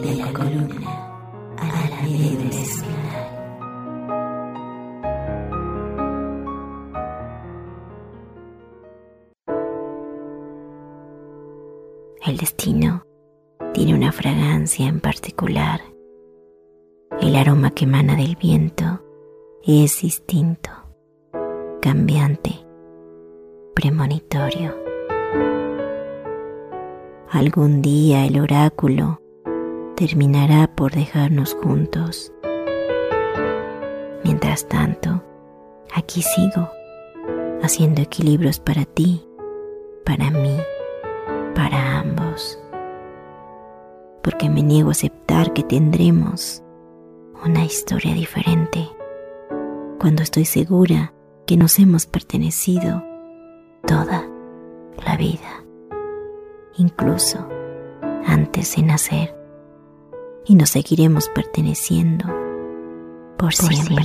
de la columna a la médula espinal. El destino tiene una fragancia en particular. El aroma que emana del viento es distinto, cambiante, premonitorio. Algún día el oráculo terminará por dejarnos juntos. Mientras tanto, aquí sigo, haciendo equilibrios para ti, para mí, para ambos, porque me niego a aceptar que tendremos una historia diferente, cuando estoy segura que nos hemos pertenecido toda la vida, incluso antes de nacer, y nos seguiremos perteneciendo por siempre.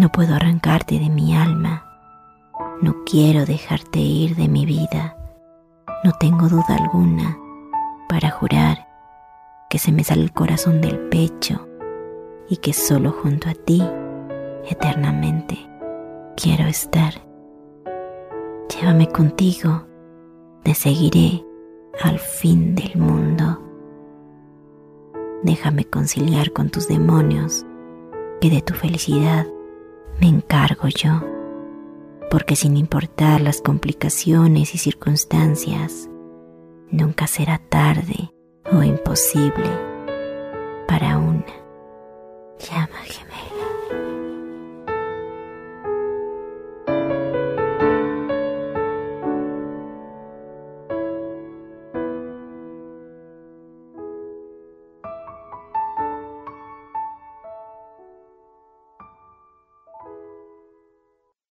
No puedo arrancarte de mi alma. No quiero dejarte ir de mi vida. No tengo duda alguna para jurar que se me sale el corazón del pecho y que solo junto a ti, eternamente, quiero estar. Llévame contigo, te seguiré al fin del mundo. Déjame conciliar con tus demonios, que de tu felicidad me encargo yo. Porque sin importar las complicaciones y circunstancias, nunca será tarde o imposible